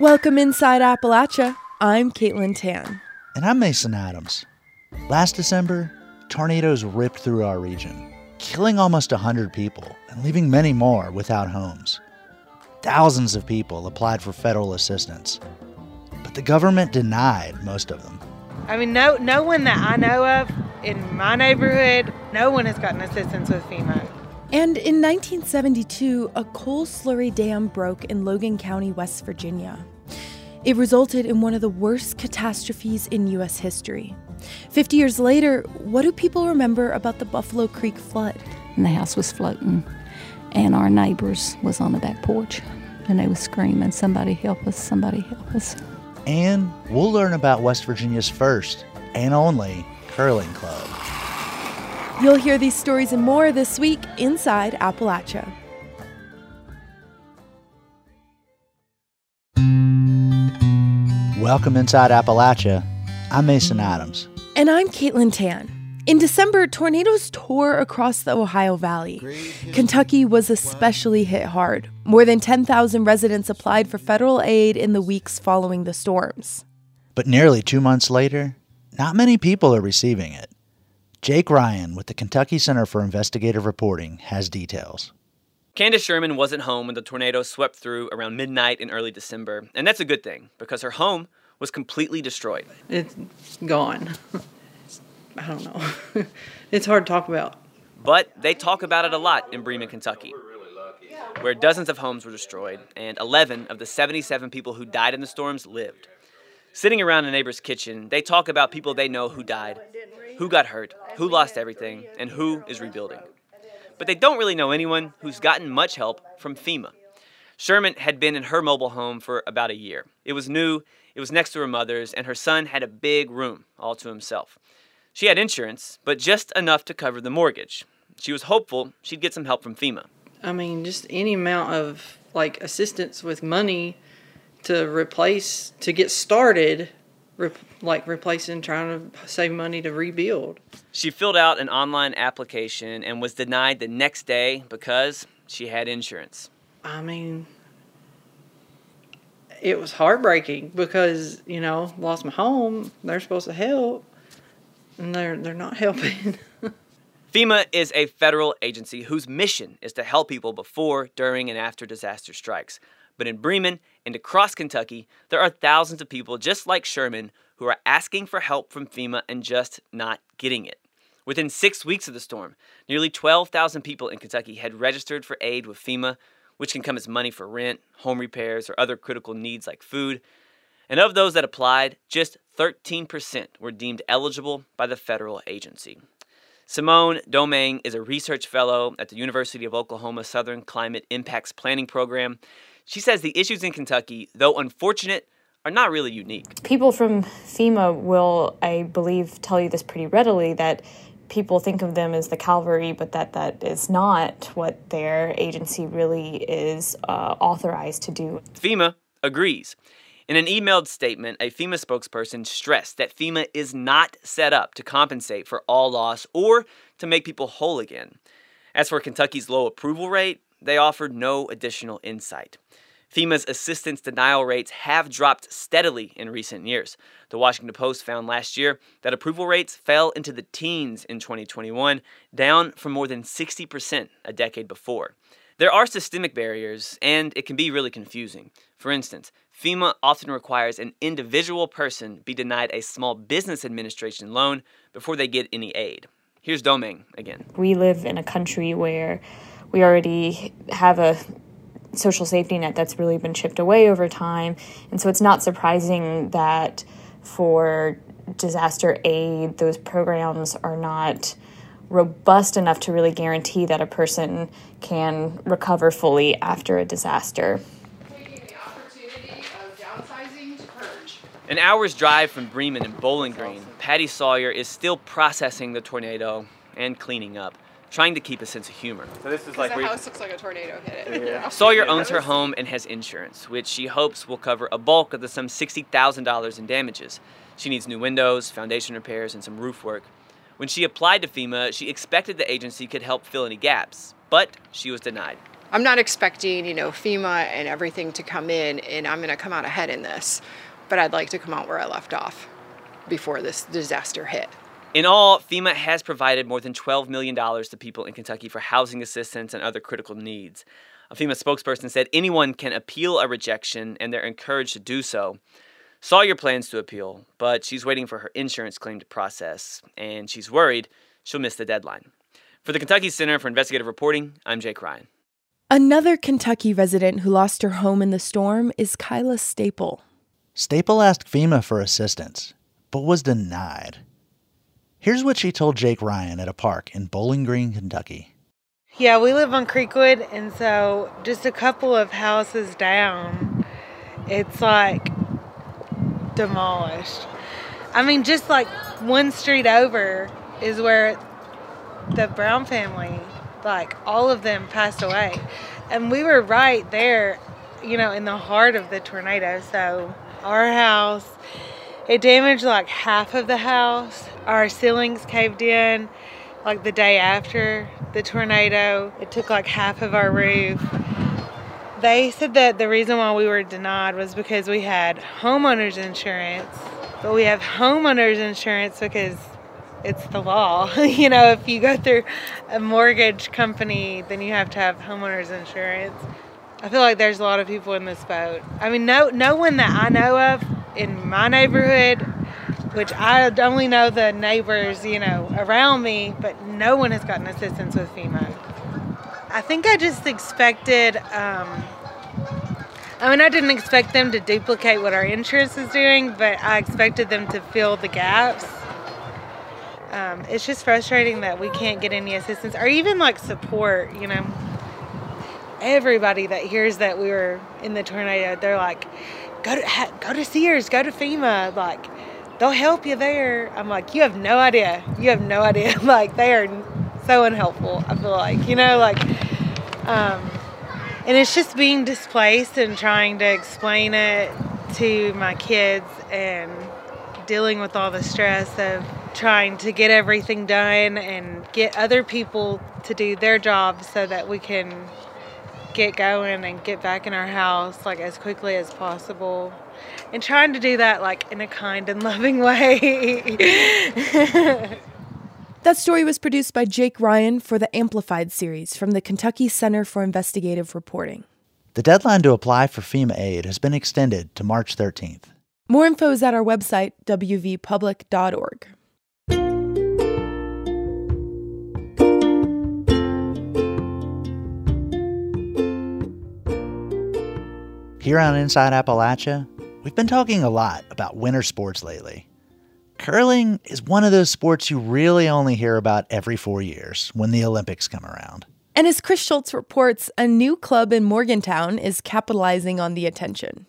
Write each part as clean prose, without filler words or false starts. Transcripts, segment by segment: Welcome Inside Appalachia. I'm Caitlin Tan. And I'm Mason Adams. Last December, tornadoes ripped through our region, killing almost 100 people and leaving many more without homes. Thousands of people applied for federal assistance, but the government denied most of them. I mean, no one that I know of in my neighborhood, no one has gotten assistance with FEMA. And in 1972, a coal slurry dam broke in Logan County, West Virginia. It resulted in one of the worst catastrophes in U.S. history. 50 years later, what do people remember about the Buffalo Creek flood? And the house was floating, and our neighbors was on the back porch, and they was screaming, "Somebody help us, somebody help us." And we'll learn about West Virginia's first and only curling club. You'll hear these stories and more this week Inside Appalachia. Welcome Inside Appalachia. I'm Mason Adams. And I'm Caitlin Tan. In December, tornadoes tore across the Ohio Valley. Kentucky was especially hit hard. More than 10,000 residents applied for federal aid in the weeks following the storms. But nearly 2 months later, not many people are receiving it. Jake Ryan with the Kentucky Center for Investigative Reporting has details. Candace Sherman wasn't home when the tornado swept through around midnight in early December, and that's a good thing because her home was completely destroyed. It's gone. I don't know. It's hard to talk about. But they talk about it a lot in Bremen, Kentucky, where dozens of homes were destroyed and 11 of the 77 people who died in the storms lived. Sitting around a neighbor's kitchen, they talk about people they know who died, who got hurt, who lost everything, and who is rebuilding. But they don't really know anyone who's gotten much help from FEMA. Sherman had been in her mobile home for about a year. It was new, it was next to her mother's, and her son had a big room all to himself. She had insurance, but just enough to cover the mortgage. She was hopeful she'd get some help from FEMA. I mean, just any amount of, like, assistance with money to replace, to get started, replacing, trying to save money to rebuild. She filled out an online application and was denied the next day because she had insurance. I mean, it was heartbreaking because, you know, lost my home, they're supposed to help. And they're not helping. FEMA is a federal agency whose mission is to help people before, during, and after disaster strikes. But in Bremen and across Kentucky, there are thousands of people just like Sherman who are asking for help from FEMA and just not getting it. Within 6 weeks of the storm, nearly 12,000 people in Kentucky had registered for aid with FEMA, which can come as money for rent, home repairs, or other critical needs like food. And of those that applied, just 13% were deemed eligible by the federal agency. Simone Domang is a research fellow at the University of Oklahoma Southern Climate Impacts Planning Program. She says the issues in Kentucky, though unfortunate, are not really unique. People from FEMA will, I believe, tell you this pretty readily, that people think of them as the cavalry, but that is not what their agency really is authorized to do. FEMA agrees. In an emailed statement, a FEMA spokesperson stressed that FEMA is not set up to compensate for all loss or to make people whole again. As for Kentucky's low approval rate, they offered no additional insight. FEMA's assistance denial rates have dropped steadily in recent years. The Washington Post found last year that approval rates fell into the teens in 2021, down from more than 60% a decade before. There are systemic barriers, and it can be really confusing. For instance, FEMA often requires an individual person be denied a Small Business Administration loan before they get any aid. Here's Domang again. We live in a country where we already have a social safety net that's really been chipped away over time, and so it's not surprising that for disaster aid, those programs are not robust enough to really guarantee that a person can recover fully after a disaster. An hour's drive from Bremen and Bowling Green, Patty Sawyer is still processing the tornado and cleaning up, trying to keep a sense of humor. So this is like the house looks like a tornado hit it. Yeah. Sawyer owns her home and has insurance, which she hopes will cover a bulk of the some $60,000 in damages. She needs new windows, foundation repairs, and some roof work. When she applied to FEMA, she expected the agency could help fill any gaps, but she was denied. I'm not expecting, you know, FEMA and everything to come in and I'm gonna come out ahead in this, but I'd like to come out where I left off before this disaster hit. In all, FEMA has provided more than $12 million to people in Kentucky for housing assistance and other critical needs. A FEMA spokesperson said anyone can appeal a rejection and they're encouraged to do so. Sawyer plans to appeal, but she's waiting for her insurance claim to process, and she's worried she'll miss the deadline. For the Kentucky Center for Investigative Reporting, I'm Jake Ryan. Another Kentucky resident who lost her home in the storm is Kyla Staple. Staple asked FEMA for assistance, but was denied. Here's what she told Jake Ryan at a park in Bowling Green, Kentucky. Yeah, we live on Creekwood, and so just a couple of houses down, it's like demolished. I mean, just like one street over is where the Brown family, like all of them passed away. And we were right there, you know, in the heart of the tornado. So our house, it damaged like half of the house. Our ceilings caved in like the day after the tornado. It took like half of our roof. They said that the reason why we were denied was because we had homeowners insurance, but we have homeowners insurance because it's the law. You know, if you go through a mortgage company, then you have to have homeowners insurance. I feel like there's a lot of people in this boat. I mean, no one that I know of in my neighborhood, which I only know the neighbors, you know, around me, but no one has gotten assistance with FEMA. I think I just expected, I didn't expect them to duplicate what our insurance is doing, but I expected them to fill the gaps. It's just frustrating that we can't get any assistance or even like support, you know. Everybody that hears that we were in the tornado, they're like, go to Sears, go to FEMA, like, they'll help you there. I'm like, you have no idea. You have no idea. Like, they are so unhelpful, I feel like, you know, like, and it's just being displaced and trying to explain it to my kids and dealing with all the stress of trying to get everything done and get other people to do their jobs so that we can get going and get back in our house like as quickly as possible, and trying to do that like in a kind and loving way. That story was produced by Jake Ryan for the Amplified series from the Kentucky Center for Investigative Reporting. The deadline to apply for FEMA aid has been extended to March 13th. More info is at our website, wvpublic.org. Here on Inside Appalachia, we've been talking a lot about winter sports lately. Curling is one of those sports you really only hear about every 4 years when the Olympics come around. And as Chris Schultz reports, a new club in Morgantown is capitalizing on the attention.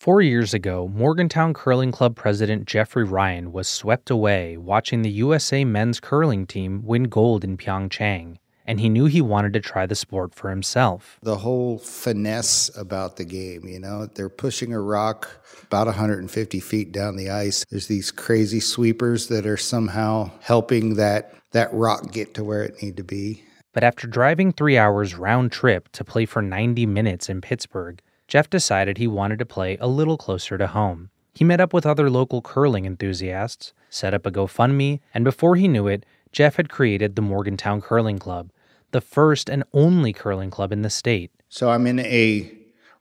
4 years ago, Morgantown Curling Club president Jeffrey Ryan was swept away watching the USA men's curling team win gold in Pyeongchang, and he knew he wanted to try the sport for himself. The whole finesse about the game, you know, they're pushing a rock about 150 feet down the ice. There's these crazy sweepers that are somehow helping that rock get to where it need to be. But after driving 3 hours round trip to play for 90 minutes in Pittsburgh, Jeff decided he wanted to play a little closer to home. He met up with other local curling enthusiasts, set up a GoFundMe, and before he knew it, Jeff had created the Morgantown Curling Club, the first and only curling club in the state. So I'm in a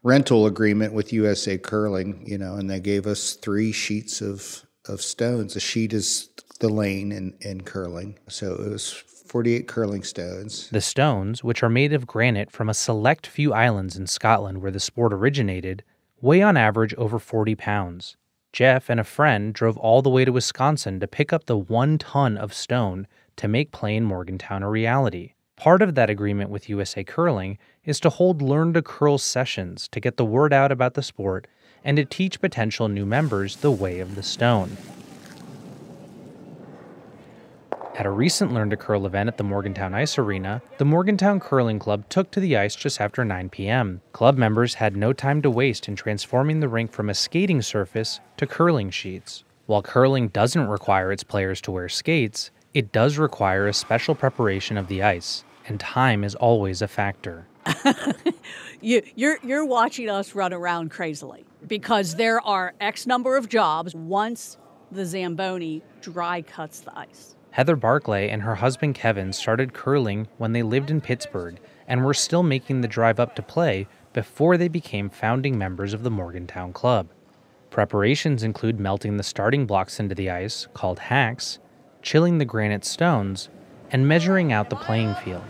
rental agreement with USA Curling, you know, and they gave us 3 sheets of stones. A sheet is the lane in curling. So it was 48 curling stones. The stones, which are made of granite from a select few islands in Scotland where the sport originated, weigh on average over 40 pounds. Jeff and a friend drove all the way to Wisconsin to pick up the 1 ton of stone to make playing Morgantown a reality. Part of that agreement with USA Curling is to hold Learn to Curl sessions to get the word out about the sport and to teach potential new members the way of the stone. At a recent Learn to Curl event at the Morgantown Ice Arena, the Morgantown Curling Club took to the ice just after 9 p.m. Club members had no time to waste in transforming the rink from a skating surface to curling sheets. While curling doesn't require its players to wear skates, it does require a special preparation of the ice, and time is always a factor. You're watching us run around crazily because there are X number of jobs once the Zamboni dry cuts the ice. Heather Barclay and her husband Kevin started curling when they lived in Pittsburgh and were still making the drive up to play before they became founding members of the Morgantown Club. Preparations include melting the starting blocks into the ice, called hacks, chilling the granite stones, and measuring out the playing field.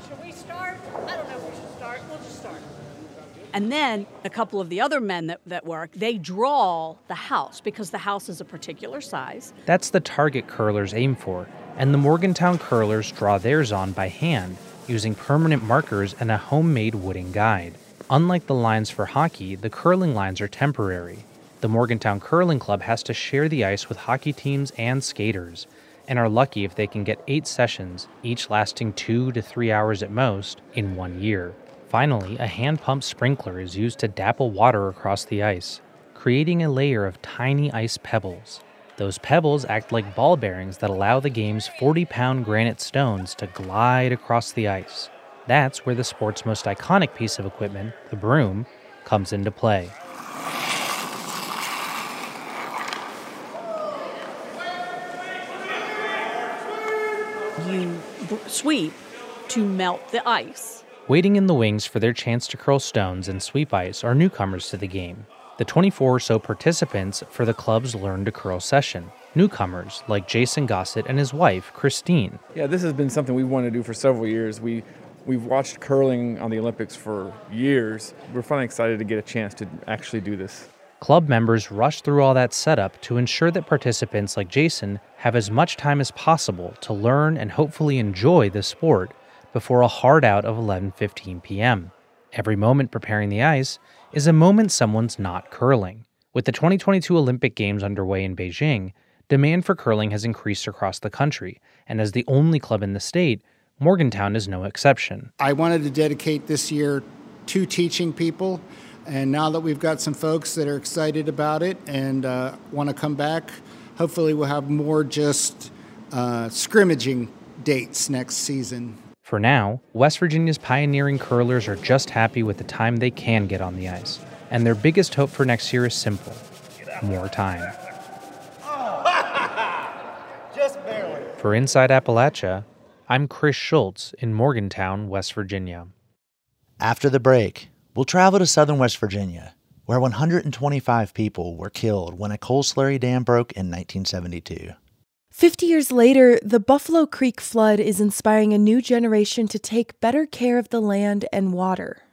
And then a couple of the other men that work, they draw the house because the house is a particular size. That's the target curlers aim for, and the Morgantown curlers draw theirs on by hand using permanent markers and a homemade wooden guide. Unlike the lines for hockey, the curling lines are temporary. The Morgantown Curling Club has to share the ice with hockey teams and skaters, and are lucky if they can get 8 sessions, each lasting 2 to 3 hours at most, in 1 year. Finally, a hand-pump sprinkler is used to dapple water across the ice, creating a layer of tiny ice pebbles. Those pebbles act like ball bearings that allow the game's 40-pound granite stones to glide across the ice. That's where the sport's most iconic piece of equipment, the broom, comes into play. You sweep to melt the ice. Waiting in the wings for their chance to curl stones and sweep ice are newcomers to the game. The 24 or so participants for the club's Learn to Curl session. Newcomers like Jason Gossett and his wife, Christine. Yeah, this has been something we've wanted to do for several years. We've watched curling on the Olympics for years. We're finally excited to get a chance to actually do this. Club members rush through all that setup to ensure that participants like Jason have as much time as possible to learn and hopefully enjoy the sport before a hard out of 11:15 p.m. Every moment preparing the ice is a moment someone's not curling. With the 2022 Olympic Games underway in Beijing, demand for curling has increased across the country, and as the only club in the state, Morgantown is no exception. I wanted to dedicate this year to teaching people, and now that we've got some folks that are excited about it and want to come back, hopefully we'll have more just scrimmaging dates next season. For now, West Virginia's pioneering curlers are just happy with the time they can get on the ice. And their biggest hope for next year is simple, more time. Just barely. For Inside Appalachia, I'm Chris Schultz in Morgantown, West Virginia. After the break, we'll travel to southern West Virginia, where 125 people were killed when a coal slurry dam broke in 1972. 50 years later, the Buffalo Creek flood is inspiring a new generation to take better care of the land and water.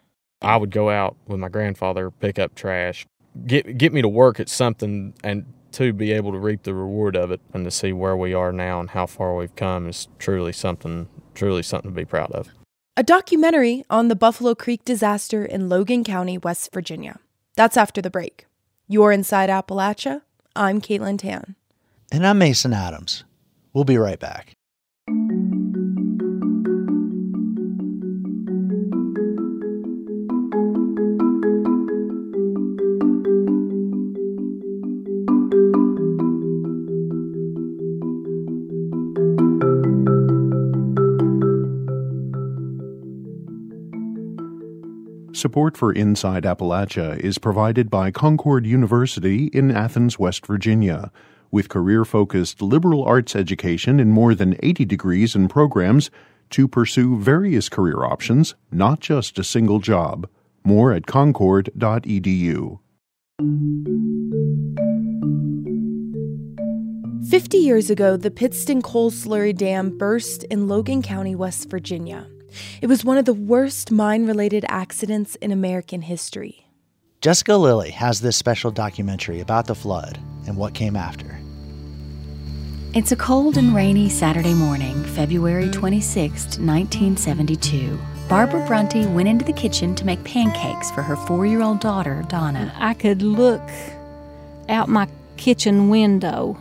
I would go out with my grandfather, pick up trash, get me to work at something, and to be able to reap the reward of it, and to see where we are now and how far we've come is truly something to be proud of. A documentary on the Buffalo Creek disaster in Logan County, West Virginia. That's after the break. You're Inside Appalachia. I'm Caitlin Tan. And I'm Mason Adams. We'll be right back. Support for Inside Appalachia is provided by Concord University in Athens, West Virginia. With career-focused liberal arts education in more than 80 degrees and programs to pursue various career options, not just a single job. More at concord.edu. 50 years ago, the Pittston Coal Slurry Dam burst in Logan County, West Virginia. It was one of the worst mine-related accidents in American history. Jessica Lilly has this special documentary about the flood and what came after. It's a cold and rainy Saturday morning, February 26, 1972. Barbara Brunty went into the kitchen to make pancakes for her 4-year-old daughter, Donna. I could look out my kitchen window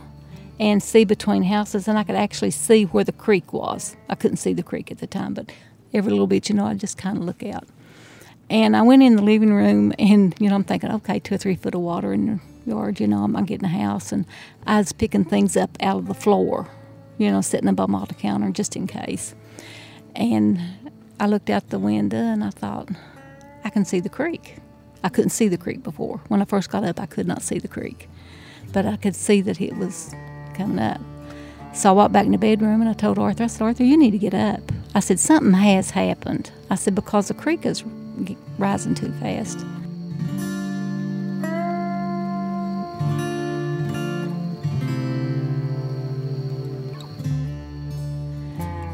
and see between houses, and I could actually see where the creek was. I couldn't see the creek at the time, but every little bit, I'd just kind of look out. And I went in the living room, and, I'm thinking, okay, 2 or 3 foot of water in the yard, I'm not getting a house. And I was picking things up out of the floor, sitting above my counter just in case. And I looked out the window, and I thought, I can see the creek. I couldn't see the creek before. When I first got up, I could not see the creek. But I could see that it was coming up. So I walked back in the bedroom, and I told Arthur, I said, Arthur, you need to get up. I said, something has happened. I said, because the creek is rising too fast.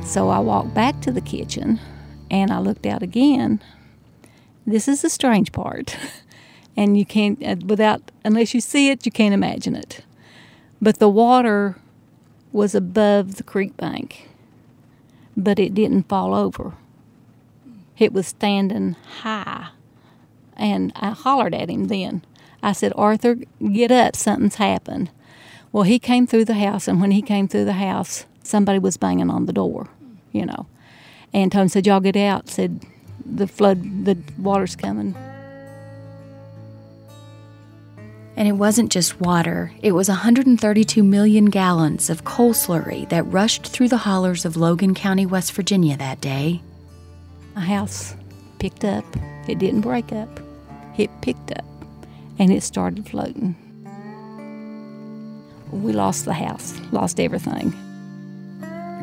So I walked back to the kitchen, and I looked out again. This is the strange part. And you can't, unless you see it, you can't imagine it. But the water was above the creek bank, but it didn't fall over. It was standing high. And I hollered at him then. I said, Arthur, get up, something's happened. Well, he came through the house, and when he came through the house, somebody was banging on the door, you know. And Tom said, y'all get out, said, the water's coming. And it wasn't just water. It was 132 million gallons of coal slurry that rushed through the hollers of Logan County, West Virginia that day. My house picked up. It didn't break up. It picked up, and it started floating. We lost the house, lost everything.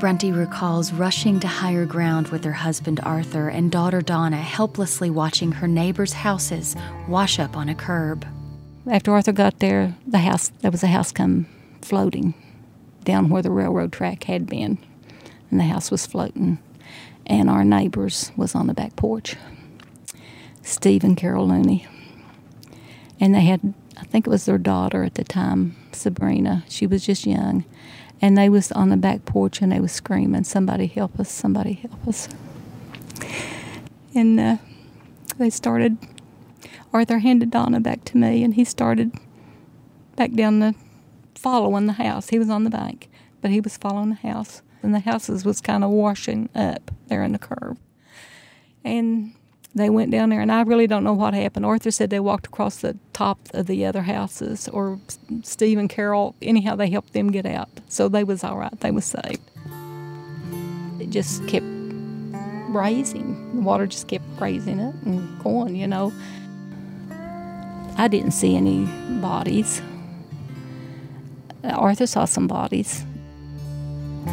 Brunty recalls rushing to higher ground with her husband Arthur and daughter Donna, helplessly watching her neighbors' houses wash up on a curb. After Arthur got there, there was a house come floating down where the railroad track had been, and the house was floating, and our neighbors was on the back porch, Steve and Carol Looney, and they had, I think it was their daughter at the time, Sabrina. She was just young, and they was on the back porch, and they was screaming, somebody help us, somebody help us. And Arthur handed Donna back to me, and he started back down following the house. He was on the bank, but he was following the house. And the houses was kind of washing up there in the curb. And they went down there, and I really don't know what happened. Arthur said they walked across the top of the other houses, or Steve and Carol, anyhow, they helped them get out. So they was all right. They was saved. It just kept rising. The water just kept rising up and going, you know. I didn't see any bodies. Arthur saw some bodies. Of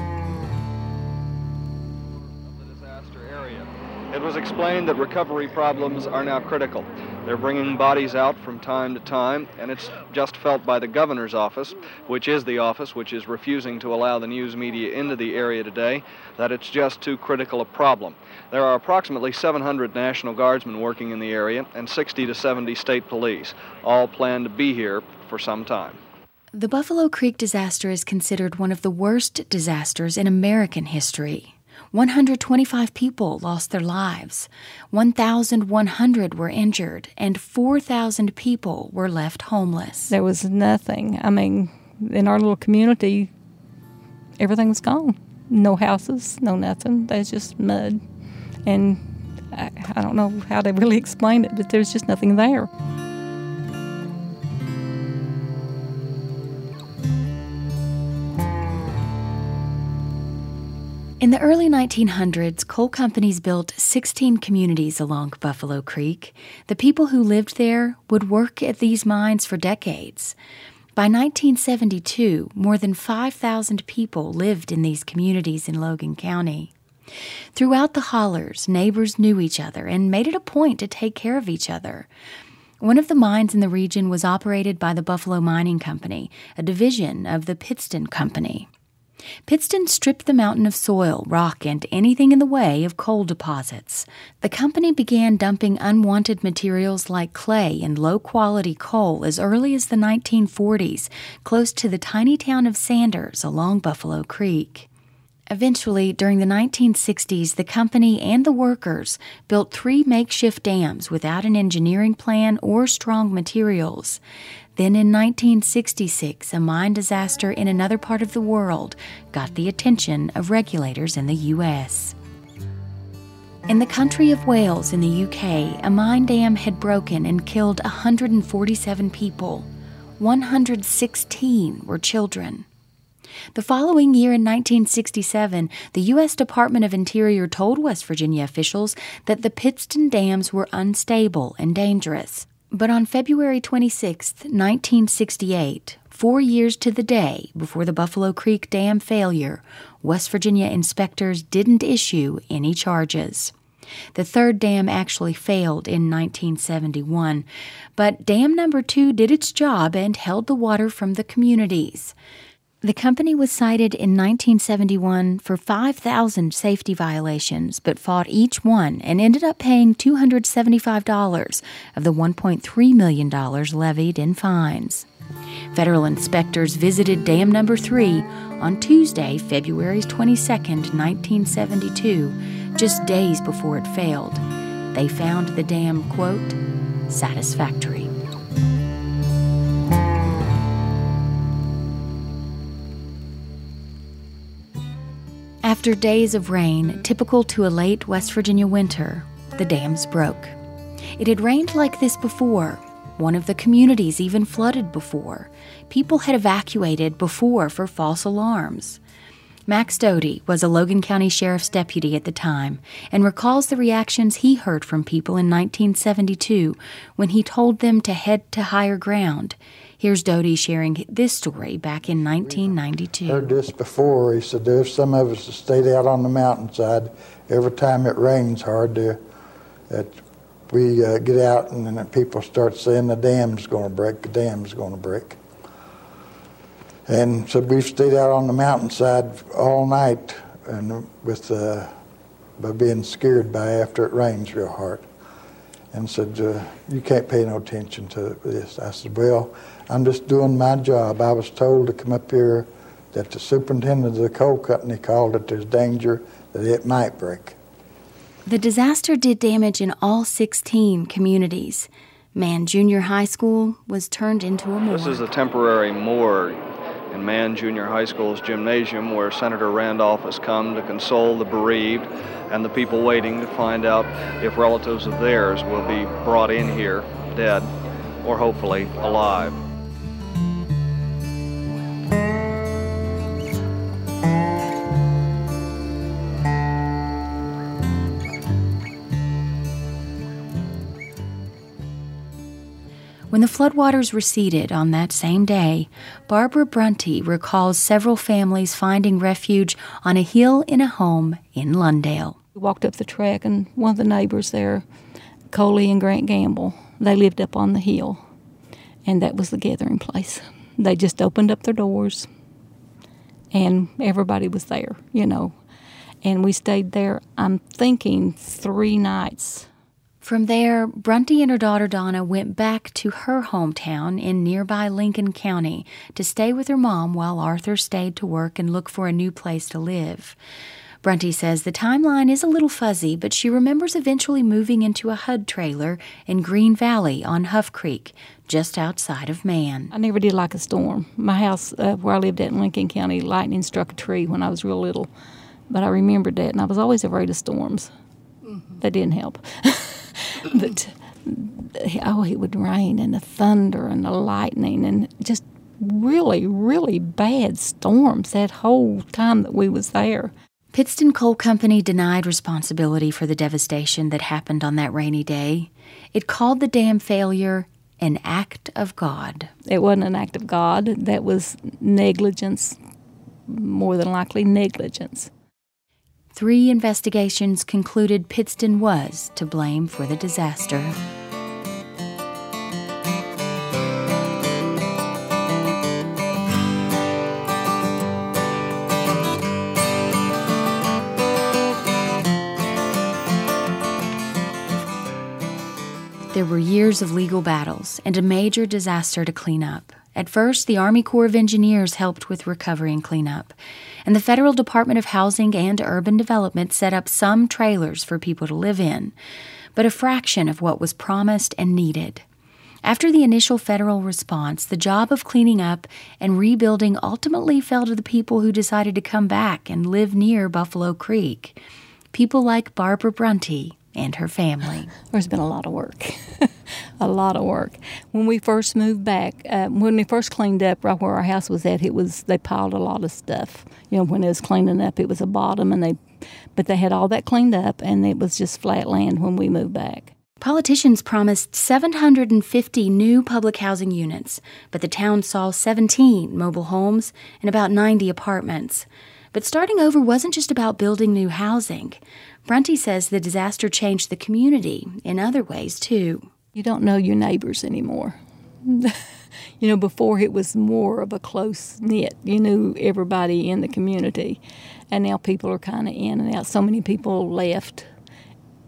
the disaster area. It was explained that recovery problems are now critical. They're bringing bodies out from time to time, and it's just felt by the governor's office, which is the office which is refusing to allow the news media into the area today, that it's just too critical a problem. There are approximately 700 National Guardsmen working in the area and 60 to 70 state police, all plan to be here for some time. The Buffalo Creek disaster is considered one of the worst disasters in American history. 125 people lost their lives, 1,100 were injured, and 4,000 people were left homeless. There was nothing. I mean, in our little community, everything was gone. No houses, no nothing. There's just mud. And I don't know how they really explained it, but there's just nothing there. In the early 1900s, coal companies built 16 communities along Buffalo Creek. The people who lived there would work at these mines for decades. By 1972, more than 5,000 people lived in these communities in Logan County. Throughout the hollers, neighbors knew each other and made it a point to take care of each other. One of the mines in the region was operated by the Buffalo Mining Company, a division of the Pittston Company. Pittston stripped the mountain of soil, rock, and anything in the way of coal deposits. The company began dumping unwanted materials like clay and low-quality coal as early as the 1940s, close to the tiny town of Sanders along Buffalo Creek. Eventually, during the 1960s, the company and the workers built 3 makeshift dams without an engineering plan or strong materials. Then in 1966, a mine disaster in another part of the world got the attention of regulators in the U.S. In the country of Wales in the U.K., a mine dam had broken and killed 147 people. 116 were children. The following year in 1967, the U.S. Department of Interior told West Virginia officials that the Pittston dams were unstable and dangerous. But on February 26, 1968, 4 years to the day before the Buffalo Creek Dam failure, West Virginia inspectors didn't issue any charges. The third dam actually failed in 1971, but dam number 2 did its job and held the water from the communities. The company was cited in 1971 for 5,000 safety violations, but fought each one and ended up paying $275 of the $1.3 million levied in fines. Federal inspectors visited Dam No. 3 on Tuesday, February 22, 1972, just days before it failed. They found the dam, quote, satisfactory. After days of rain, typical to a late West Virginia winter, the dams broke. It had rained like this before. One of the communities even flooded before. People had evacuated before for false alarms. Max Doty was a Logan County Sheriff's deputy at the time and recalls the reactions he heard from people in 1972 when he told them to head to higher ground. Here's Doty sharing this story back in 1992. I heard this before. He said there's some of us that stayed out on the mountainside. Every time it rains hard, we get out and then people start saying the dam's going to break, the dam's going to break. And so we've stayed out on the mountainside all night and by being scared by after it rains real hard. And said, you can't pay no attention to this. I said, well, I'm just doing my job. I was told to come up here that the superintendent of the coal company called that there's danger that it might break. The disaster did damage in all 16 communities. Mann Junior High School was turned into a morgue. This is a temporary morgue in Mann Junior High School's gymnasium where Senator Randolph has come to console the bereaved and the people waiting to find out if relatives of theirs will be brought in here dead or hopefully alive. When the floodwaters receded on that same day, Barbara Brunty recalls several families finding refuge on a hill in a home in Lundale. We walked up the track, and one of the neighbors there, Coley and Grant Gamble, they lived up on the hill, and that was the gathering place. They just opened up their doors, and everybody was there, you know. And we stayed there, I'm thinking, 3 nights. From there, Brunty and her daughter Donna went back to her hometown in nearby Lincoln County to stay with her mom while Arthur stayed to work and look for a new place to live. Brunty says the timeline is a little fuzzy, but she remembers eventually moving into a HUD trailer in Green Valley on Huff Creek, just outside of Mann. I never did like a storm. My house where I lived at in Lincoln County, lightning struck a tree when I was real little, but I remembered that, and I was always afraid of storms. Mm-hmm. That didn't help. But, oh, it would rain and the thunder and the lightning and just really, really bad storms that whole time that we was there. Pittston Coal Company denied responsibility for the devastation that happened on that rainy day. It called the dam failure an act of God. It wasn't an act of God. That was negligence, more than likely negligence. 3 investigations concluded Pittston was to blame for the disaster. There were years of legal battles and a major disaster to clean up. At first, the Army Corps of Engineers helped with recovery and cleanup, and the Federal Department of Housing and Urban Development set up some trailers for people to live in, but a fraction of what was promised and needed. After the initial federal response, the job of cleaning up and rebuilding ultimately fell to the people who decided to come back and live near Buffalo Creek, people like Barbara Brunty and her family. There's been a lot of work. a lot of work. When we first moved back, when we first cleaned up right where our house was at, they piled a lot of stuff. You know, when it was cleaning up, it was a bottom, but they had all that cleaned up, and it was just flat land when we moved back. Politicians promised 750 new public housing units, but the town saw 17 mobile homes and about 90 apartments. But starting over wasn't just about building new housing. Brunty says the disaster changed the community in other ways, too. You don't know your neighbors anymore. You know, before it was more of a close-knit. You knew everybody in the community, and now people are kind of in and out. So many people left.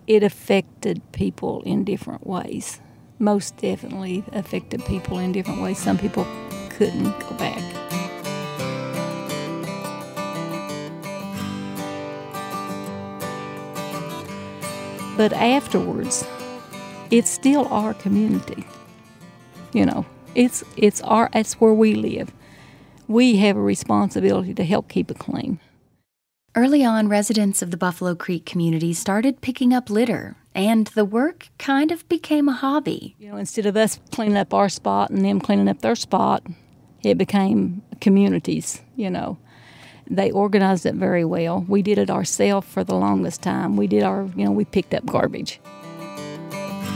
It affected people in different ways. Most definitely affected people in different ways. Some people couldn't go back. But afterwards, it's still our community. You know, it's where we live. We have a responsibility to help keep it clean. Early on, residents of the Buffalo Creek community started picking up litter, and the work kind of became a hobby. You know, instead of us cleaning up our spot and them cleaning up their spot, it became communities, you know. They organized it very well. We did it ourselves for the longest time. We picked up garbage.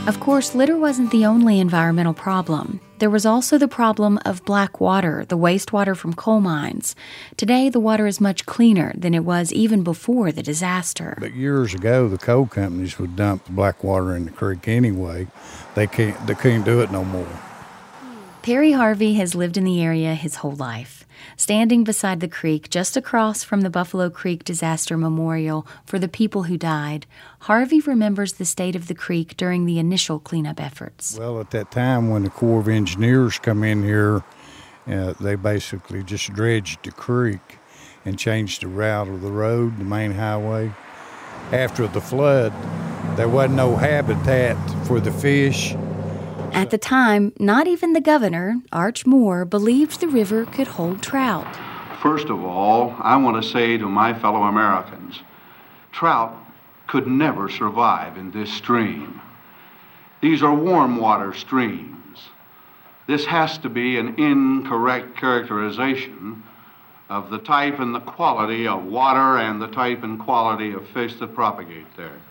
Of course, litter wasn't the only environmental problem. There was also the problem of black water, the wastewater from coal mines. Today, the water is much cleaner than it was even before the disaster. But years ago, the coal companies would dump the black water in the creek anyway. They can't do it no more. Perry Harvey has lived in the area his whole life, standing beside the creek just across from the Buffalo Creek Disaster Memorial for the people who died. Harvey remembers the state of the creek during the initial cleanup efforts. Well, at that time when the Corps of Engineers come in here, they basically just dredged the creek and changed the route of the road, the main highway. After the flood, there wasn't no habitat for the fish. At the time, not even the governor, Arch Moore, believed the river could hold trout. First of all, I want to say to my fellow Americans, trout could never survive in this stream. These are warm water streams. This has to be an incorrect characterization of the type and the quality of water and the type and quality of fish that propagate there.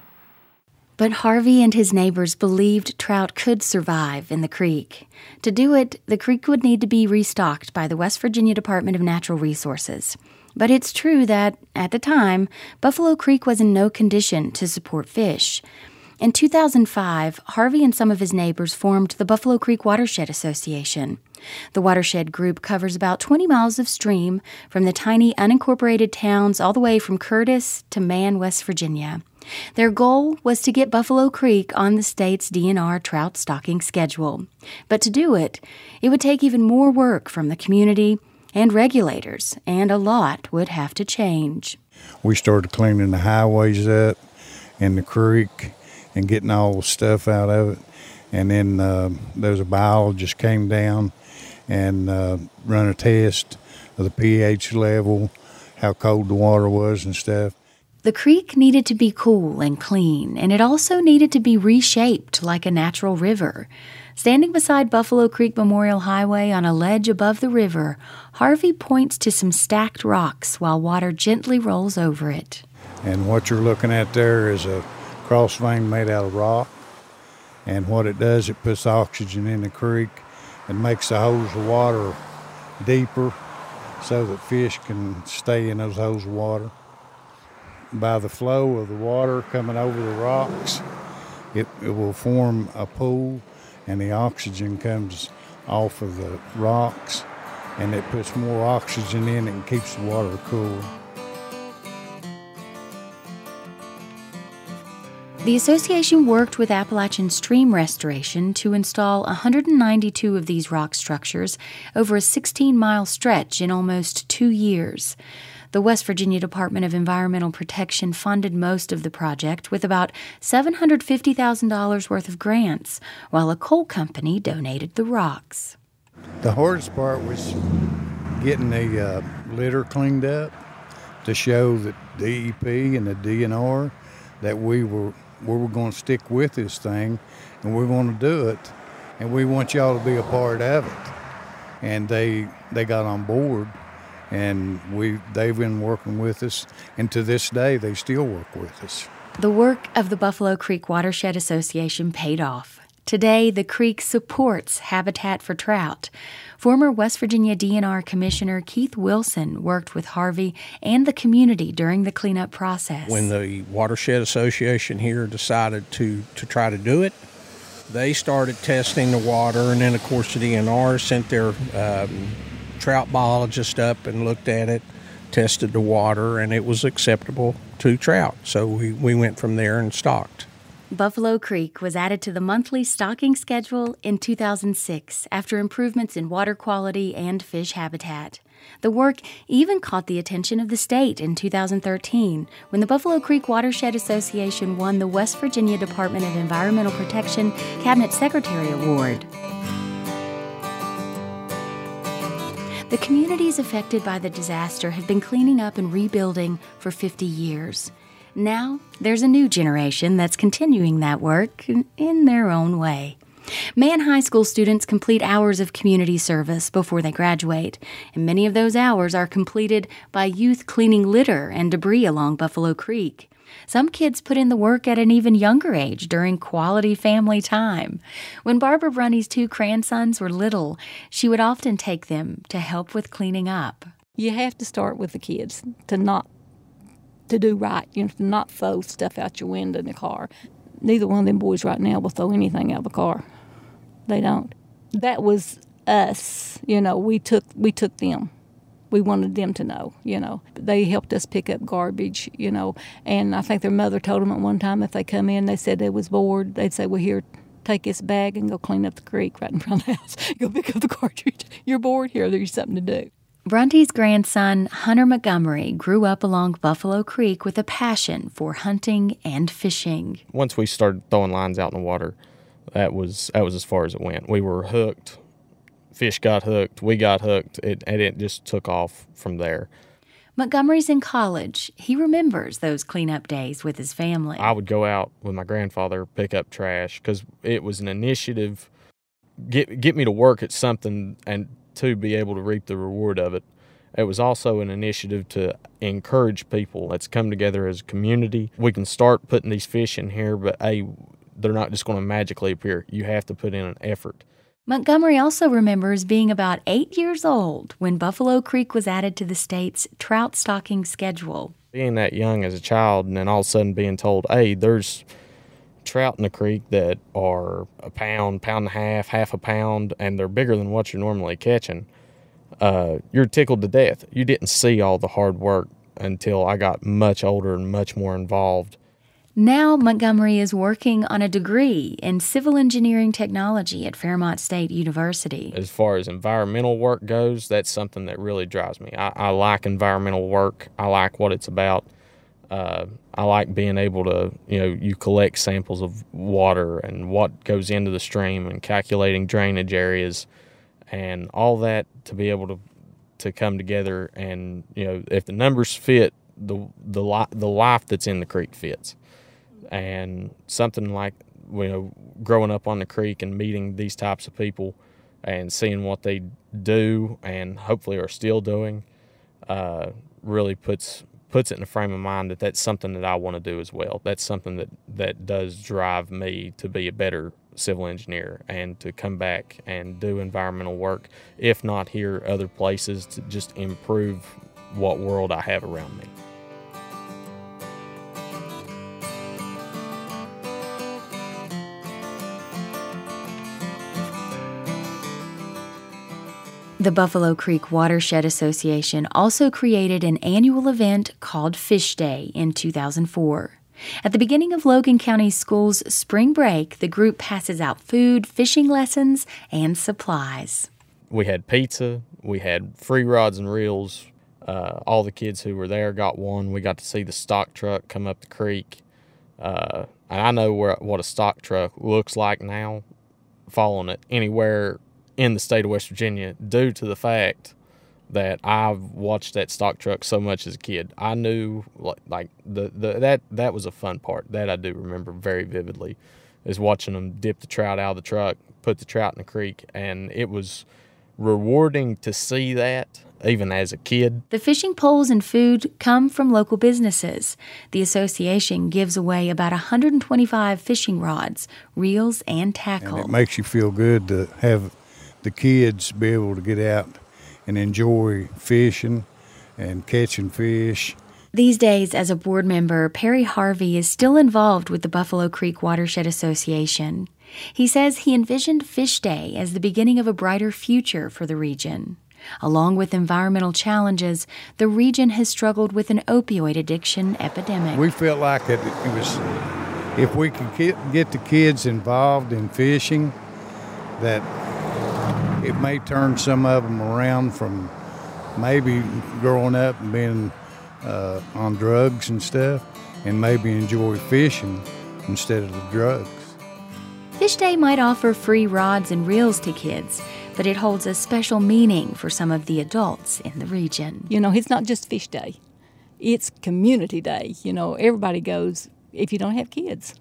But Harvey and his neighbors believed trout could survive in the creek. To do it, the creek would need to be restocked by the West Virginia Department of Natural Resources. But it's true that, at the time, Buffalo Creek was in no condition to support fish. In 2005, Harvey and some of his neighbors formed the Buffalo Creek Watershed Association. The watershed group covers about 20 miles of stream, from the tiny unincorporated towns all the way from Curtis to Mann, West Virginia. Their goal was to get Buffalo Creek on the state's DNR trout stocking schedule. But to do it, it would take even more work from the community and regulators, and a lot would have to change. We started cleaning the highways up and the creek and getting all the stuff out of it. And then there was a biologist came down and run a test of the pH level, how cold the water was and stuff. The creek needed to be cool and clean, and it also needed to be reshaped like a natural river. Standing beside Buffalo Creek Memorial Highway on a ledge above the river, Harvey points to some stacked rocks while water gently rolls over it. And what you're looking at there is a cross vein made out of rock, and what it does, it puts oxygen in the creek and makes the holes of water deeper so that fish can stay in those holes of water. By the flow of the water coming over the rocks, it will form a pool, and the oxygen comes off of the rocks, and it puts more oxygen in and keeps the water cool. The association worked with Appalachian Stream Restoration to install 192 of these rock structures over a 16-mile stretch in almost 2 years. The West Virginia Department of Environmental Protection funded most of the project with about $750,000 worth of grants, while a coal company donated the rocks. The hardest part was getting the litter cleaned up to show the DEP and the DNR that we were we're going to stick with this thing, and we're going to do it, and we want y'all to be a part of it. And they got on board, and they've been working with us, and to this day they still work with us. The work of the Buffalo Creek Watershed Association paid off. Today, the creek supports Habitat for Trout. Former West Virginia DNR Commissioner Keith Wilson worked with Harvey and the community during the cleanup process. When the Watershed Association here decided to try to do it, they started testing the water, and then, of course, the DNR sent their trout biologist up and looked at it, tested the water, and it was acceptable to trout. So we went from there and stocked. Buffalo Creek was added to the monthly stocking schedule in 2006 after improvements in water quality and fish habitat. The work even caught the attention of the state in 2013 when the Buffalo Creek Watershed Association won the West Virginia Department of Environmental Protection Cabinet Secretary Award. The communities affected by the disaster have been cleaning up and rebuilding for 50 years. Now, there's a new generation that's continuing that work in their own way. Mann High School students complete hours of community service before they graduate, and many of those hours are completed by youth cleaning litter and debris along Buffalo Creek. Some kids put in the work at an even younger age during quality family time. When Barbara Brunty's two grandsons were little, she would often take them to help with cleaning up. You have to start with the kids to do right, not throw stuff out your window in the car. Neither one of them boys right now will throw anything out of a car. They don't. That was us, we took them. We wanted them to know, They helped us pick up garbage, and I think their mother told them at one time if they come in, they said they was bored, they'd say, well, here, take this bag and go clean up the creek right in front of the house. Go pick up the garbage. You're bored here, there's something to do. Brunty's grandson, Hunter Montgomery, grew up along Buffalo Creek with a passion for hunting and fishing. Once we started throwing lines out in the water, that was as far as it went. We were hooked. Fish got hooked. We got hooked. And it just took off from there. Montgomery's in college. He remembers those cleanup days with his family. I would go out with my grandfather, pick up trash, because it was an initiative. Get me to work at something and to be able to reap the reward of it. It was also an initiative to encourage people. Let's come together as a community. We can start putting these fish in here, but hey, they're not just going to magically appear. You have to put in an effort. Montgomery also remembers being about 8 years old when Buffalo Creek was added to the state's trout stocking schedule. Being that young as a child and then all of a sudden being told, hey, there's trout in the creek that are a pound, pound and a half, half a pound, and they're bigger than what you're normally catching, you're tickled to death. You didn't see all the hard work until I got much older and much more involved. Now Montgomery is working on a degree in civil engineering technology at Fairmont State University. As far as environmental work goes, that's something that really drives me. I like environmental work. I like what it's about. I like being able to, you collect samples of water and what goes into the stream and calculating drainage areas and all that to be able to come together and, if the numbers fit, the life that's in the creek fits. And something like, growing up on the creek and meeting these types of people and seeing what they do and hopefully are still doing really puts it in a frame of mind that that's something that I want to do as well. That's something that does drive me to be a better civil engineer and to come back and do environmental work, if not here, other places, to just improve what world I have around me. The Buffalo Creek Watershed Association also created an annual event called Fish Day in 2004. At the beginning of Logan County Schools' spring break, the group passes out food, fishing lessons, and supplies. We had pizza, we had free rods and reels. All the kids who were there got one. We got to see the stock truck come up the creek. And I know what a stock truck looks like now, following it anywhere in the state of West Virginia, due to the fact that I watched that stock truck so much as a kid. I knew that was a fun part that I do remember very vividly, is watching them dip the trout out of the truck, put the trout in the creek, and it was rewarding to see that even as a kid. The fishing poles and food come from local businesses. The association gives away about 125 fishing rods, reels, and tackle. And it makes you feel good to have the kids be able to get out and enjoy fishing and catching fish. These days, as a board member, Perry Harvey is still involved with the Buffalo Creek Watershed Association. He says he envisioned Fish Day as the beginning of a brighter future for the region. Along with environmental challenges, the region has struggled with an opioid addiction epidemic. We felt like it was, if we could get the kids involved in fishing, that it may turn some of them around from maybe growing up and being on drugs and stuff, and maybe enjoy fishing instead of the drugs. Fish Day might offer free rods and reels to kids, but it holds a special meaning for some of the adults in the region. You know, it's not just Fish Day. It's Community Day. You know, everybody goes. If you don't have kids,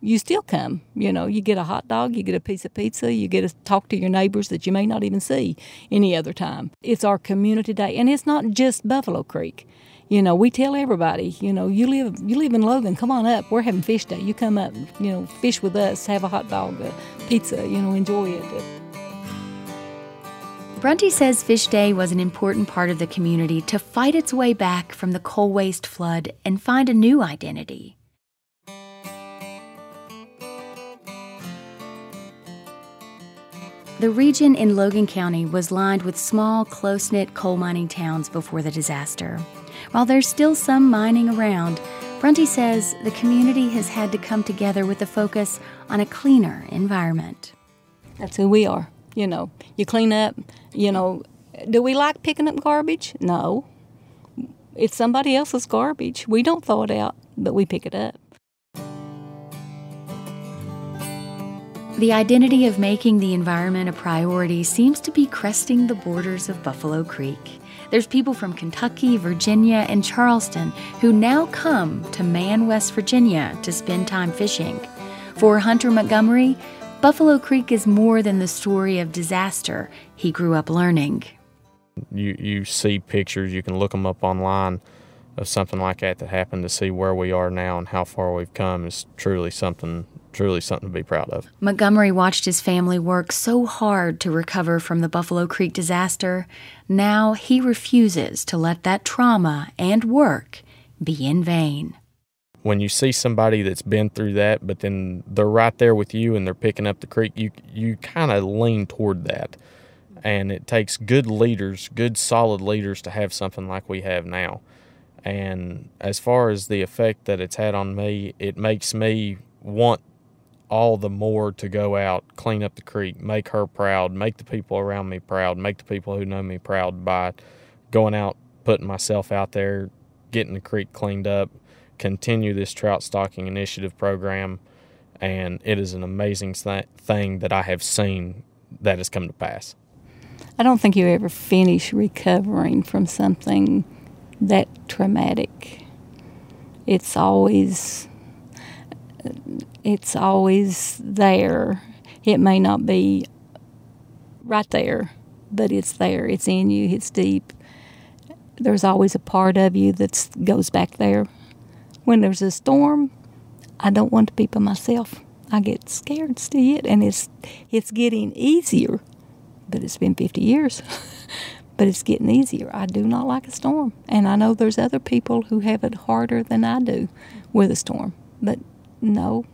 you still come. You know, you get a hot dog, you get a piece of pizza, you get to talk to your neighbors that you may not even see any other time. It's our Community Day, and it's not just Buffalo Creek. You know, we tell everybody, you know, you live in Logan, come on up. We're having Fish Day. You come up, you know, fish with us, have a hot dog, a pizza, you know, enjoy it. Brunty says Fish Day was an important part of the community to fight its way back from the coal waste flood and find a new identity. The region in Logan County was lined with small, close-knit coal mining towns before the disaster. While there's still some mining around, Brunty says the community has had to come together with a focus on a cleaner environment. That's who we are. You know, you clean up, you know. Do we like picking up garbage? No. It's somebody else's garbage. We don't throw it out, but we pick it up. The identity of making the environment a priority seems to be cresting the borders of Buffalo Creek. There's people from Kentucky, Virginia, and Charleston who now come to Mann, West Virginia to spend time fishing. For Hunter Montgomery, Buffalo Creek is more than the story of disaster he grew up learning. You see pictures, you can look them up online, of something like that happened. To see where we are now and how far we've come is truly something to be proud of. Montgomery watched his family work so hard to recover from the Buffalo Creek disaster. Now he refuses to let that trauma and work be in vain. When you see somebody that's been through that, but then they're right there with you and they're picking up the creek, you kind of lean toward that. And it takes good leaders, good solid leaders, to have something like we have now. And as far as the effect that it's had on me, it makes me want all the more to go out, clean up the creek, make her proud, make the people around me proud, make the people who know me proud by going out, putting myself out there, getting the creek cleaned up, continue this trout stocking initiative program. And it is an amazing thing that I have seen that has come to pass. I don't think you ever finish recovering from something that traumatic. It's always there. It may not be right there, but it's there. It's in you. It's deep. There's always a part of you that goes back there. When there's a storm, I don't want to be by myself. I get scared to it, and it's getting easier. But it's been 50 years. But it's getting easier. I do not like a storm. And I know there's other people who have it harder than I do with a storm. But no,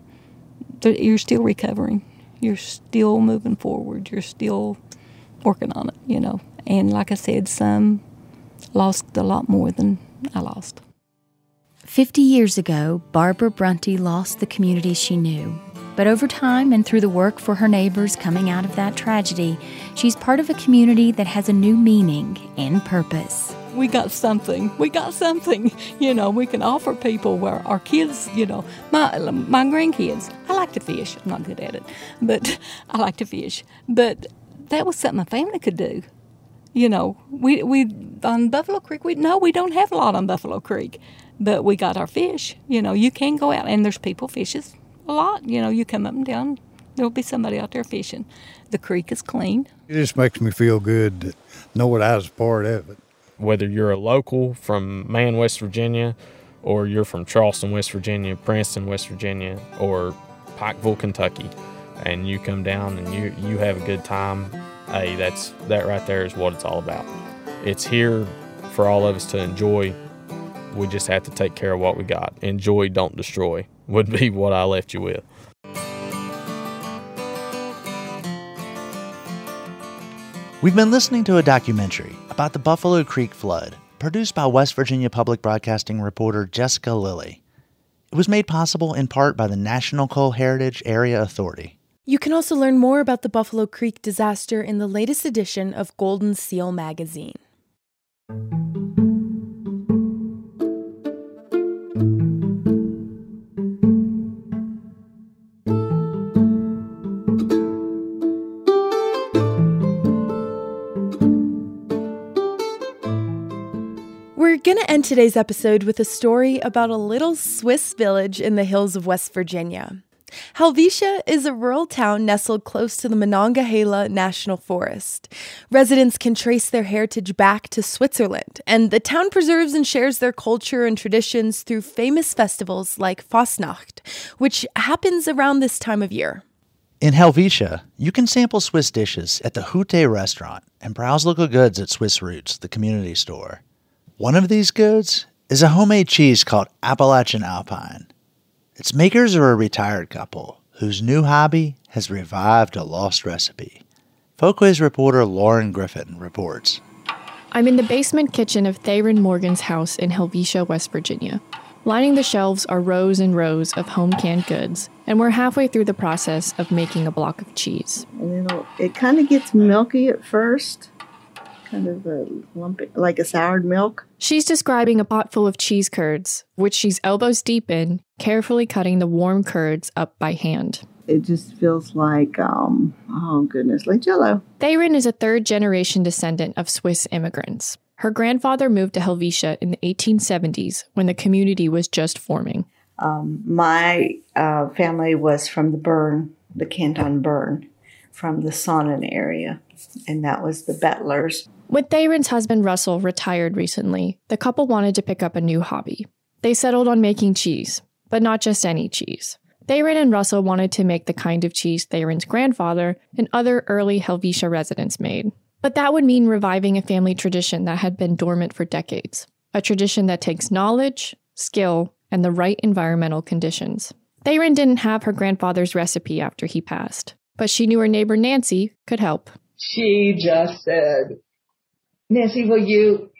you're still recovering. You're still moving forward. You're still working on it, you know. And like I said, some lost a lot more than I lost. 50 years ago, Barbara Brunty lost the community she knew. But over time and through the work for her neighbors coming out of that tragedy, she's part of a community that has a new meaning and purpose. We got something, you know, we can offer people where our kids, you know, my grandkids, I like to fish. I'm not good at it, but I like to fish. But that was something my family could do. You know, we on Buffalo Creek, we don't have a lot on Buffalo Creek, but we got our fish. You know, you can go out, and there's people fishes a lot. You know, you come up and down, there'll be somebody out there fishing. The creek is clean. It just makes me feel good to know that I was a part of it. Whether you're a local from Mann, West Virginia, or you're from Charleston, West Virginia, Princeton, West Virginia, or Pikeville, Kentucky, and you come down and you have a good time, hey, that right there is what it's all about. It's here for all of us to enjoy. We just have to take care of what we got. Enjoy, don't destroy would be what I left you with. We've been listening to a documentary about the Buffalo Creek flood, produced by West Virginia Public Broadcasting reporter Jessica Lilly. It was made possible in part by the National Coal Heritage Area Authority. You can also learn more about the Buffalo Creek disaster in the latest edition of Golden Seal magazine. We're going to end today's episode with a story about a little Swiss village in the hills of West Virginia. Helvetia is a rural town nestled close to the Monongahela National Forest. Residents can trace their heritage back to Switzerland, and the town preserves and shares their culture and traditions through famous festivals like Fasnacht, which happens around this time of year. In Helvetia, you can sample Swiss dishes at the Hütte restaurant and browse local goods at Swiss Roots, the community store. One of these goods is a homemade cheese called Appalachian Alpine. Its makers are a retired couple whose new hobby has revived a lost recipe. Folk Ways reporter Lauren Griffin reports. I'm in the basement kitchen of Theron Morgan's house in Helvetia, West Virginia. Lining the shelves are rows and rows of home canned goods, and we're halfway through the process of making a block of cheese. And it kind of gets milky at first, kind of a lumpy, like a soured milk. She's describing a pot full of cheese curds, which she's elbows deep in, carefully cutting the warm curds up by hand. It just feels like, oh goodness, like Jell-O. Theron is a third-generation descendant of Swiss immigrants. Her grandfather moved to Helvetia in the 1870s when the community was just forming. My family was from the Bern, the Canton Bern, from the Sonnen area, and that was the Bettlers. When Theron's husband, Russell, retired recently, the couple wanted to pick up a new hobby. They settled on making cheese, but not just any cheese. Theron and Russell wanted to make the kind of cheese Theron's grandfather and other early Helvetia residents made. But that would mean reviving a family tradition that had been dormant for decades, a tradition that takes knowledge, skill, and the right environmental conditions. Theron didn't have her grandfather's recipe after he passed, but she knew her neighbor Nancy could help. She just said, "Nancy, will you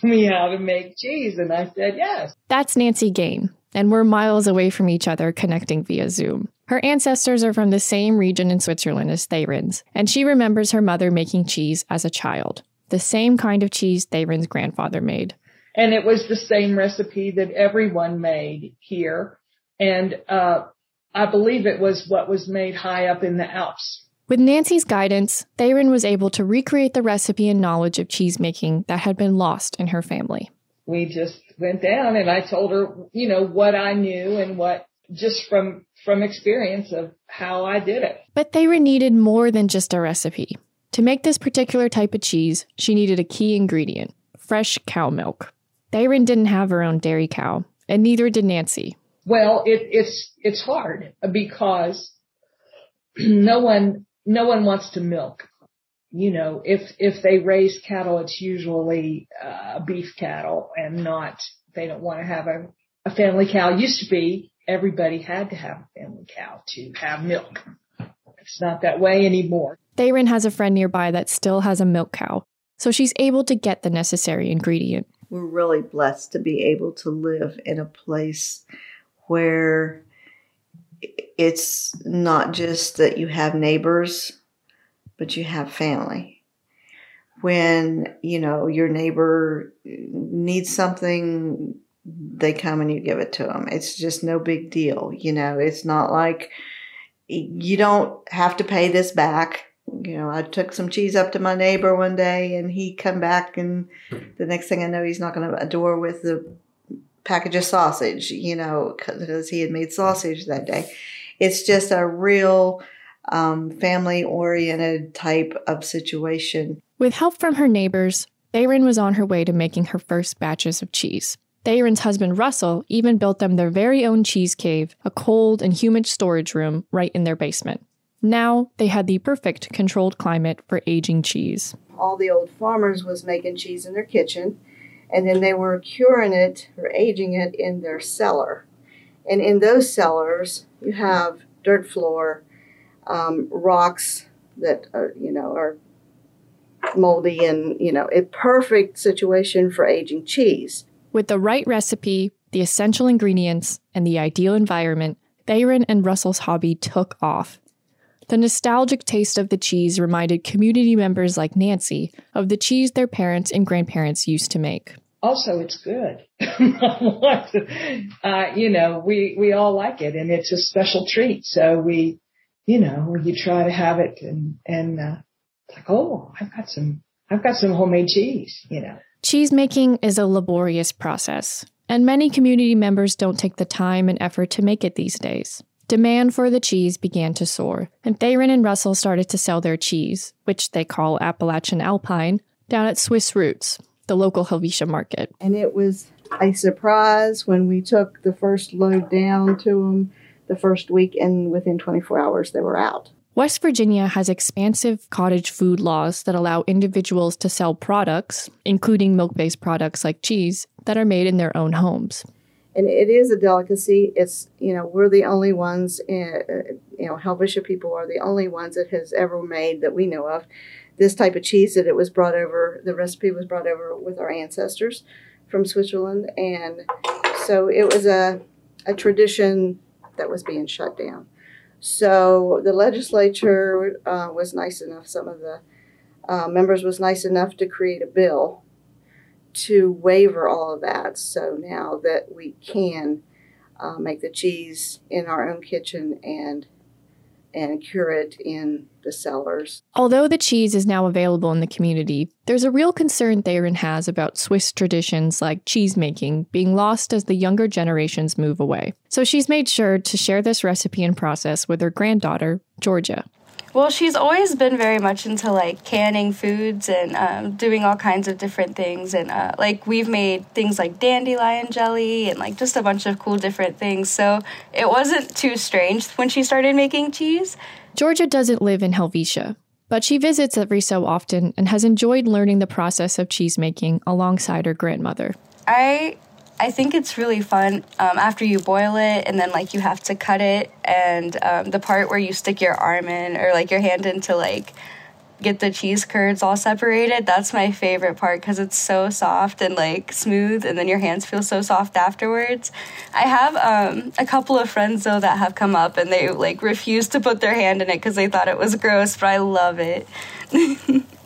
show me how to make cheese?" And I said, yes. That's Nancy Gain, and we're miles away from each other, connecting via Zoom. Her ancestors are from the same region in Switzerland as Theron's, and she remembers her mother making cheese as a child, the same kind of cheese Theron's grandfather made. And it was the same recipe that everyone made here, and I believe it was what was made high up in the Alps. With Nancy's guidance, Theron was able to recreate the recipe and knowledge of cheesemaking that had been lost in her family. We just went down and I told her, you know, what I knew and what just from experience of how I did it. But Theron needed more than just a recipe. To make this particular type of cheese, she needed a key ingredient, fresh cow milk. Theron didn't have her own dairy cow, and neither did Nancy. Well, it's hard because no one wants to milk. You know, if they raise cattle, it's usually beef cattle and not, they don't want to have a family cow. It used to be everybody had to have a family cow to have milk. It's not that way anymore. Theron has a friend nearby that still has a milk cow, so she's able to get the necessary ingredient. We're really blessed to be able to live in a place where it's not just that you have neighbors, but you have family. When, you know, your neighbor needs something, they come and you give it to them. It's just no big deal. You know, it's not like you don't have to pay this back. you know, I took some cheese up to my neighbor one day and he come back and the next thing I know, he's knocking on a door with the package of sausage, you know, because he had made sausage that day. It's just a real family-oriented type of situation. With help from her neighbors, Theron was on her way to making her first batches of cheese. Theron's husband, Russell, even built them their very own cheese cave, a cold and humid storage room right in their basement. Now they had the perfect controlled climate for aging cheese. All the old farmers was making cheese in their kitchen, and then they were curing it or aging it in their cellar. And in those cellars, you have dirt floor, rocks that are, you know, are moldy and, you know, a perfect situation for aging cheese. With the right recipe, the essential ingredients, and the ideal environment, Theron and Russell's hobby took off. The nostalgic taste of the cheese reminded community members like Nancy of the cheese their parents and grandparents used to make. Also, it's good. You know, we all like it, and it's a special treat. So we, you know, you try to have it, and it's like, oh, I've got some homemade cheese, you know. Cheese making is a laborious process, and many community members don't take the time and effort to make it these days. Demand for the cheese began to soar, and Theron and Russell started to sell their cheese, which they call Appalachian Alpine, down at Swiss Roots, the local Helvetia market. And it was a surprise when we took the first load down to them the first week, and within 24 hours they were out. West Virginia has expansive cottage food laws that allow individuals to sell products, including milk-based products like cheese, that are made in their own homes. And it is a delicacy. It's, you know, we're the only ones, you know, Helvetia people are the only ones that has ever made, that we know of, this type of cheese that it was brought over, the recipe was brought over with our ancestors from Switzerland. And so it was a tradition that was being shut down. So the legislature was nice enough, some of the members was nice enough to create a bill to waiver all of that, so now that we can make the cheese in our own kitchen and cure it in the cellars. Although the cheese is now available in the community, there's a real concern Theron has about Swiss traditions like cheese making being lost as the younger generations move away. So she's made sure to share this recipe and process with her granddaughter, Georgia. Well, she's always been very much into, like, canning foods and doing all kinds of different things. And, like, we've made things like dandelion jelly and, like, just a bunch of cool different things. So it wasn't too strange when she started making cheese. Georgia doesn't live in Helvetia, but she visits every so often and has enjoyed learning the process of cheese making alongside her grandmother. I think it's really fun after you boil it and then, like, you have to cut it, and the part where you stick your arm in or, like, your hand in to, like, get the cheese curds all separated, that's my favorite part because it's so soft and, like, smooth, and then your hands feel so soft afterwards. I have a couple of friends, though, that have come up and they, like, refused to put their hand in it because they thought it was gross, but I love it.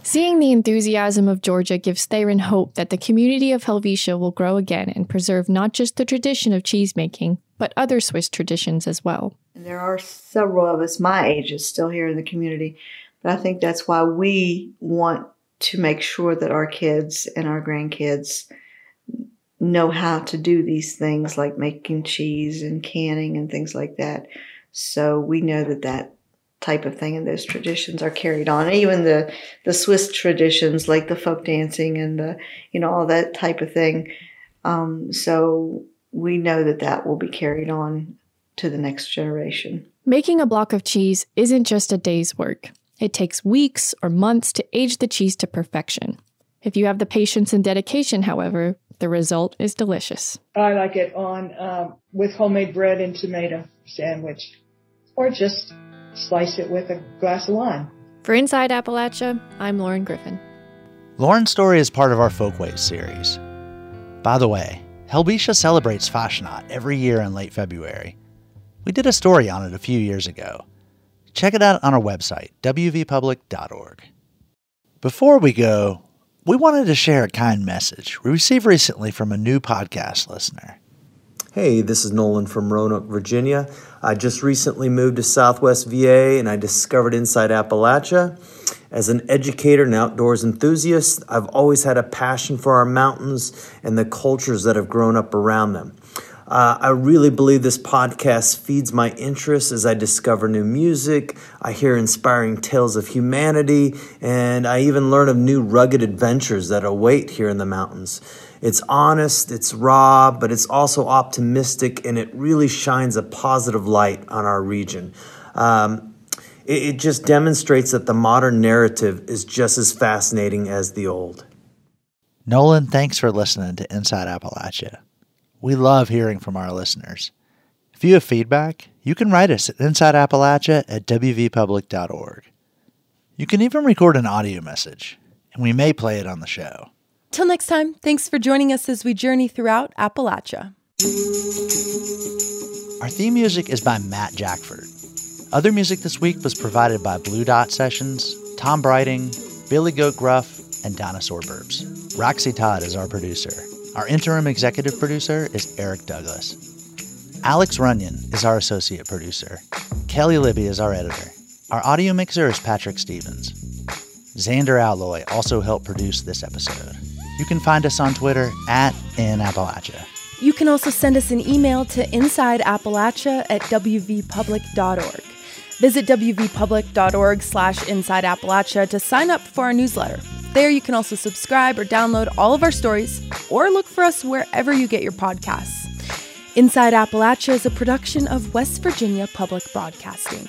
Seeing the enthusiasm of Georgia gives Theron hope that the community of Helvetia will grow again and preserve not just the tradition of cheesemaking, but other Swiss traditions as well. There are several of us my age is still here in the community, but I think that's why we want to make sure that our kids and our grandkids know how to do these things like making cheese and canning and things like that. So we know that type of thing, and those traditions are carried on. Even the Swiss traditions, like the folk dancing and the, you know, all that type of thing. So we know that will be carried on to the next generation. Making a block of cheese isn't just a day's work. It takes weeks or months to age the cheese to perfection. If you have the patience and dedication, however, the result is delicious. I like it on with homemade bread and tomato sandwich, or just slice it with a glass of wine. For Inside Appalachia, I'm Lauren Griffin. Lauren's story is part of our Folkways series. By the way, Helvetia celebrates Fastnacht every year in late February. We did a story on it a few years ago. Check it out on our website, wvpublic.org. Before we go, we wanted to share a kind message we received recently from a new podcast listener. Hey, this is Nolan from Roanoke, Virginia. I just recently moved to Southwest VA and I discovered Inside Appalachia. As an educator and outdoors enthusiast, I've always had a passion for our mountains and the cultures that have grown up around them. I really believe this podcast feeds my interest as I discover new music, I hear inspiring tales of humanity, and I even learn of new rugged adventures that await here in the mountains. It's honest, it's raw, but it's also optimistic, and it really shines a positive light on our region. It just demonstrates that the modern narrative is just as fascinating as the old. Nolan, thanks for listening to Inside Appalachia. We love hearing from our listeners. If you have feedback, you can write us at insideappalachia@wvpublic.org. You can even record an audio message, and we may play it on the show. Till next time, thanks for joining us as we journey throughout Appalachia. Our theme music is by Matt Jackford. Other music this week was provided by Blue Dot Sessions, Tom Brighting, Billy Goat Gruff, and Dinosaur Burbs. Roxy Todd is our producer. Our interim executive producer is Eric Douglas. Alex Runyon is our associate producer. Kelly Libby is our editor. Our audio mixer is Patrick Stevens. Xander Alloy also helped produce this episode. You can find us on Twitter at InAppalachia. You can also send us an email to insideappalachia@wvpublic.org. Visit wvpublic.org/insideappalachia to sign up for our newsletter. There you can also subscribe or download all of our stories or look for us wherever you get your podcasts. Inside Appalachia is a production of West Virginia Public Broadcasting.